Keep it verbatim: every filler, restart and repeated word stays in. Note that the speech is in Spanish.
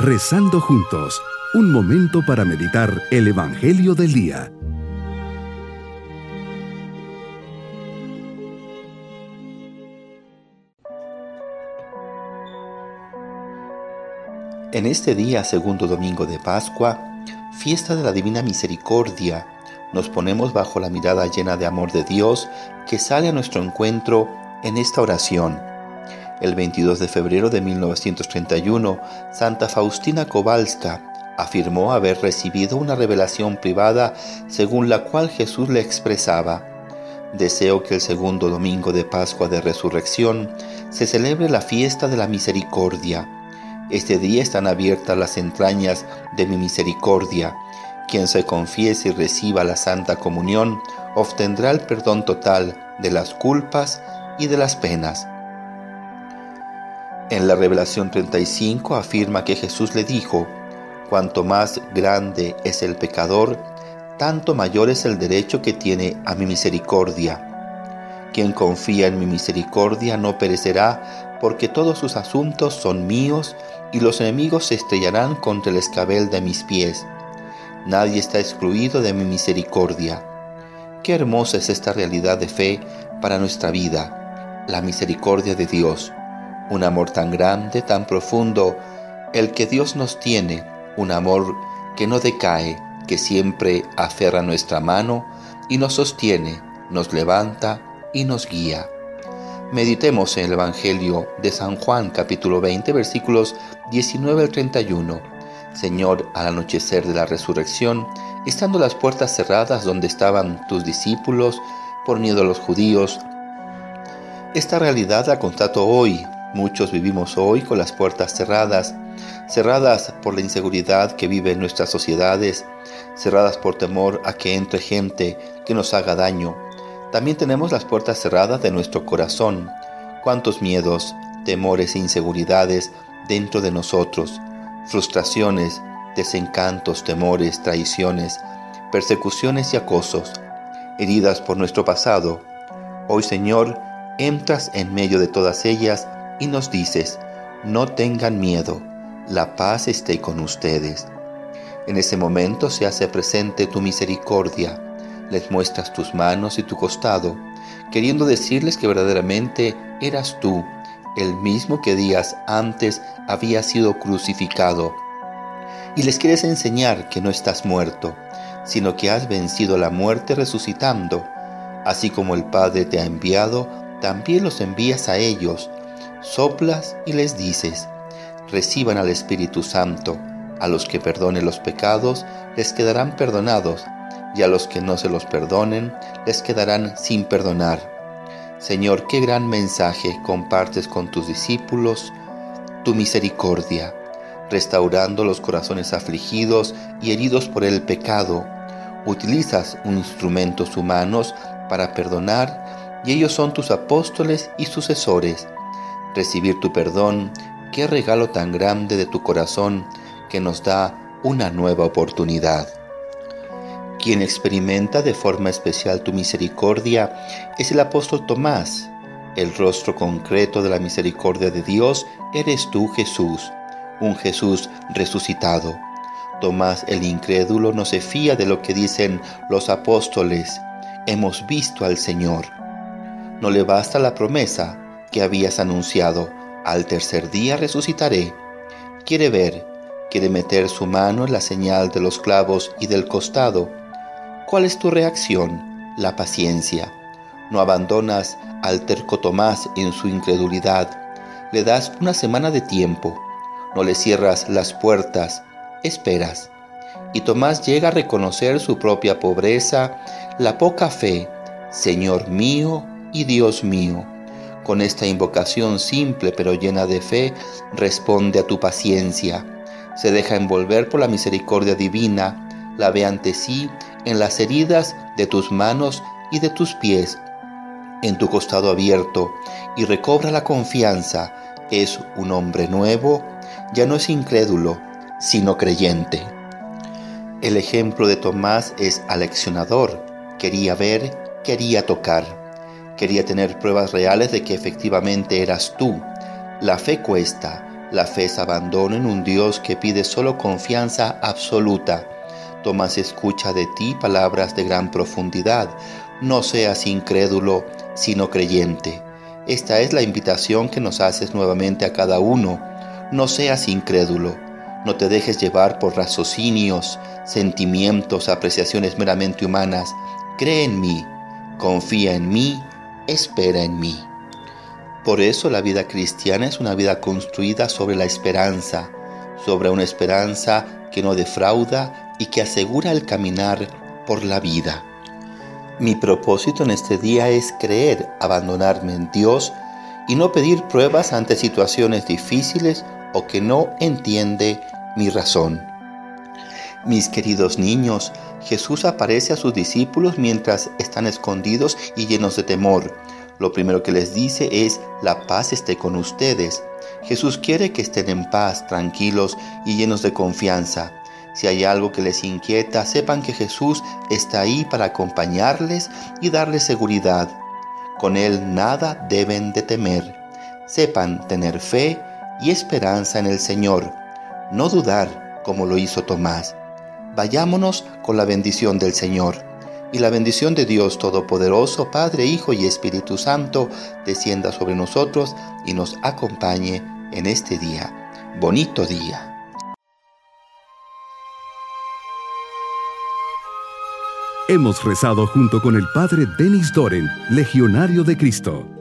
Rezando juntos, un momento para meditar el Evangelio del día. En este día, segundo domingo de Pascua, fiesta de la Divina Misericordia, nos ponemos bajo la mirada llena de amor de Dios que sale a nuestro encuentro en esta oración. El veintidós de febrero de mil novecientos treinta y uno, Santa Faustina Kowalska afirmó haber recibido una revelación privada según la cual Jesús le expresaba: «Deseo que el segundo domingo de Pascua de Resurrección se celebre la fiesta de la misericordia. Este día están abiertas las entrañas de mi misericordia. Quien se confiese y reciba la Santa Comunión obtendrá el perdón total de las culpas y de las penas». En la Revelación treinta y cinco afirma que Jesús le dijo: «Cuanto más grande es el pecador, tanto mayor es el derecho que tiene a mi misericordia. Quien confía en mi misericordia no perecerá, porque todos sus asuntos son míos y los enemigos se estrellarán contra el escabel de mis pies. Nadie está excluido de mi misericordia». Qué hermosa es esta realidad de fe para nuestra vida, la misericordia de Dios. Un amor tan grande, tan profundo, el que Dios nos tiene, un amor que no decae, que siempre aferra nuestra mano y nos sostiene, nos levanta y nos guía. Meditemos en el Evangelio de San Juan, capítulo veinte, versículos diecinueve al treinta y uno. Señor, al anochecer de la resurrección, estando las puertas cerradas donde estaban tus discípulos por miedo a los judíos. Esta realidad la constato hoy. Muchos vivimos hoy con las puertas cerradas, cerradas por la inseguridad que vive en nuestras sociedades, cerradas por temor a que entre gente que nos haga daño. También tenemos las puertas cerradas de nuestro corazón. Cuántos miedos, temores e inseguridades dentro de nosotros. Frustraciones, desencantos, temores, traiciones, persecuciones y acosos, heridas por nuestro pasado. Hoy, Señor, entras en medio de todas ellas y nos dices: no tengan miedo, la paz esté con ustedes. En ese momento se hace presente tu misericordia, les muestras tus manos y tu costado, queriendo decirles que verdaderamente eras tú, el mismo que días antes había sido crucificado. Y les quieres enseñar que no estás muerto, sino que has vencido la muerte resucitando. Así como el Padre te ha enviado, también los envías a ellos. Soplas y les dices: reciban al Espíritu Santo. A los que perdonen los pecados, les quedarán perdonados, y a los que no se los perdonen, les quedarán sin perdonar. Señor, qué gran mensaje compartes con tus discípulos, tu misericordia, restaurando los corazones afligidos y heridos por el pecado. Utilizas instrumentos humanos para perdonar, y ellos son tus apóstoles y sucesores. Recibir tu perdón, qué regalo tan grande de tu corazón que nos da una nueva oportunidad. Quien experimenta de forma especial tu misericordia es el apóstol Tomás. El rostro concreto de la misericordia de Dios eres tú, Jesús, un Jesús resucitado. Tomás el incrédulo no se fía de lo que dicen los apóstoles: hemos visto al Señor. No le basta la promesa que habías anunciado: al tercer día resucitaré. Quiere ver, quiere meter su mano en la señal de los clavos y del costado. ¿Cuál es tu reacción? La paciencia. No abandonas al terco Tomás en su incredulidad. Le das una semana de tiempo. No le cierras las puertas. Esperas. Y Tomás llega a reconocer su propia pobreza, la poca fe. Señor mío y Dios mío. Con esta invocación simple pero llena de fe, responde a tu paciencia. Se deja envolver por la misericordia divina. La ve ante sí en las heridas de tus manos y de tus pies, en tu costado abierto, y recobra la confianza. Es un hombre nuevo, ya no es incrédulo, sino creyente. El ejemplo de Tomás es aleccionador. Quería ver, quería tocar. Quería tener pruebas reales de que efectivamente eras tú. La fe cuesta, La fe es abandono en un Dios que pide solo confianza absoluta. Tomás escucha de ti palabras de gran profundidad. No seas incrédulo, sino creyente. Esta es la invitación que nos haces nuevamente a cada uno. No seas incrédulo. No te dejes llevar por raciocinios, sentimientos, apreciaciones meramente humanas. Cree en mí, confía en mí, espera en mí. Por eso la vida cristiana es una vida construida sobre la esperanza, sobre una esperanza que no defrauda y que asegura el caminar por la vida. Mi propósito en este día es creer, abandonarme en Dios y no pedir pruebas ante situaciones difíciles o que no entiende mi razón. Mis queridos niños, Jesús aparece a sus discípulos mientras están escondidos y llenos de temor. Lo primero que les dice es: la paz esté con ustedes. Jesús quiere que estén en paz, tranquilos y llenos de confianza. Si hay algo que les inquieta, sepan que Jesús está ahí para acompañarles y darles seguridad. Con Él nada deben de temer. Sepan tener fe y esperanza en el Señor. No dudar como lo hizo Tomás. Vayámonos con la bendición del Señor. Y la bendición de Dios Todopoderoso, Padre, Hijo y Espíritu Santo, descienda sobre nosotros y nos acompañe en este día. Bonito día. Hemos rezado junto con el Padre Denis Doren, Legionario de Cristo.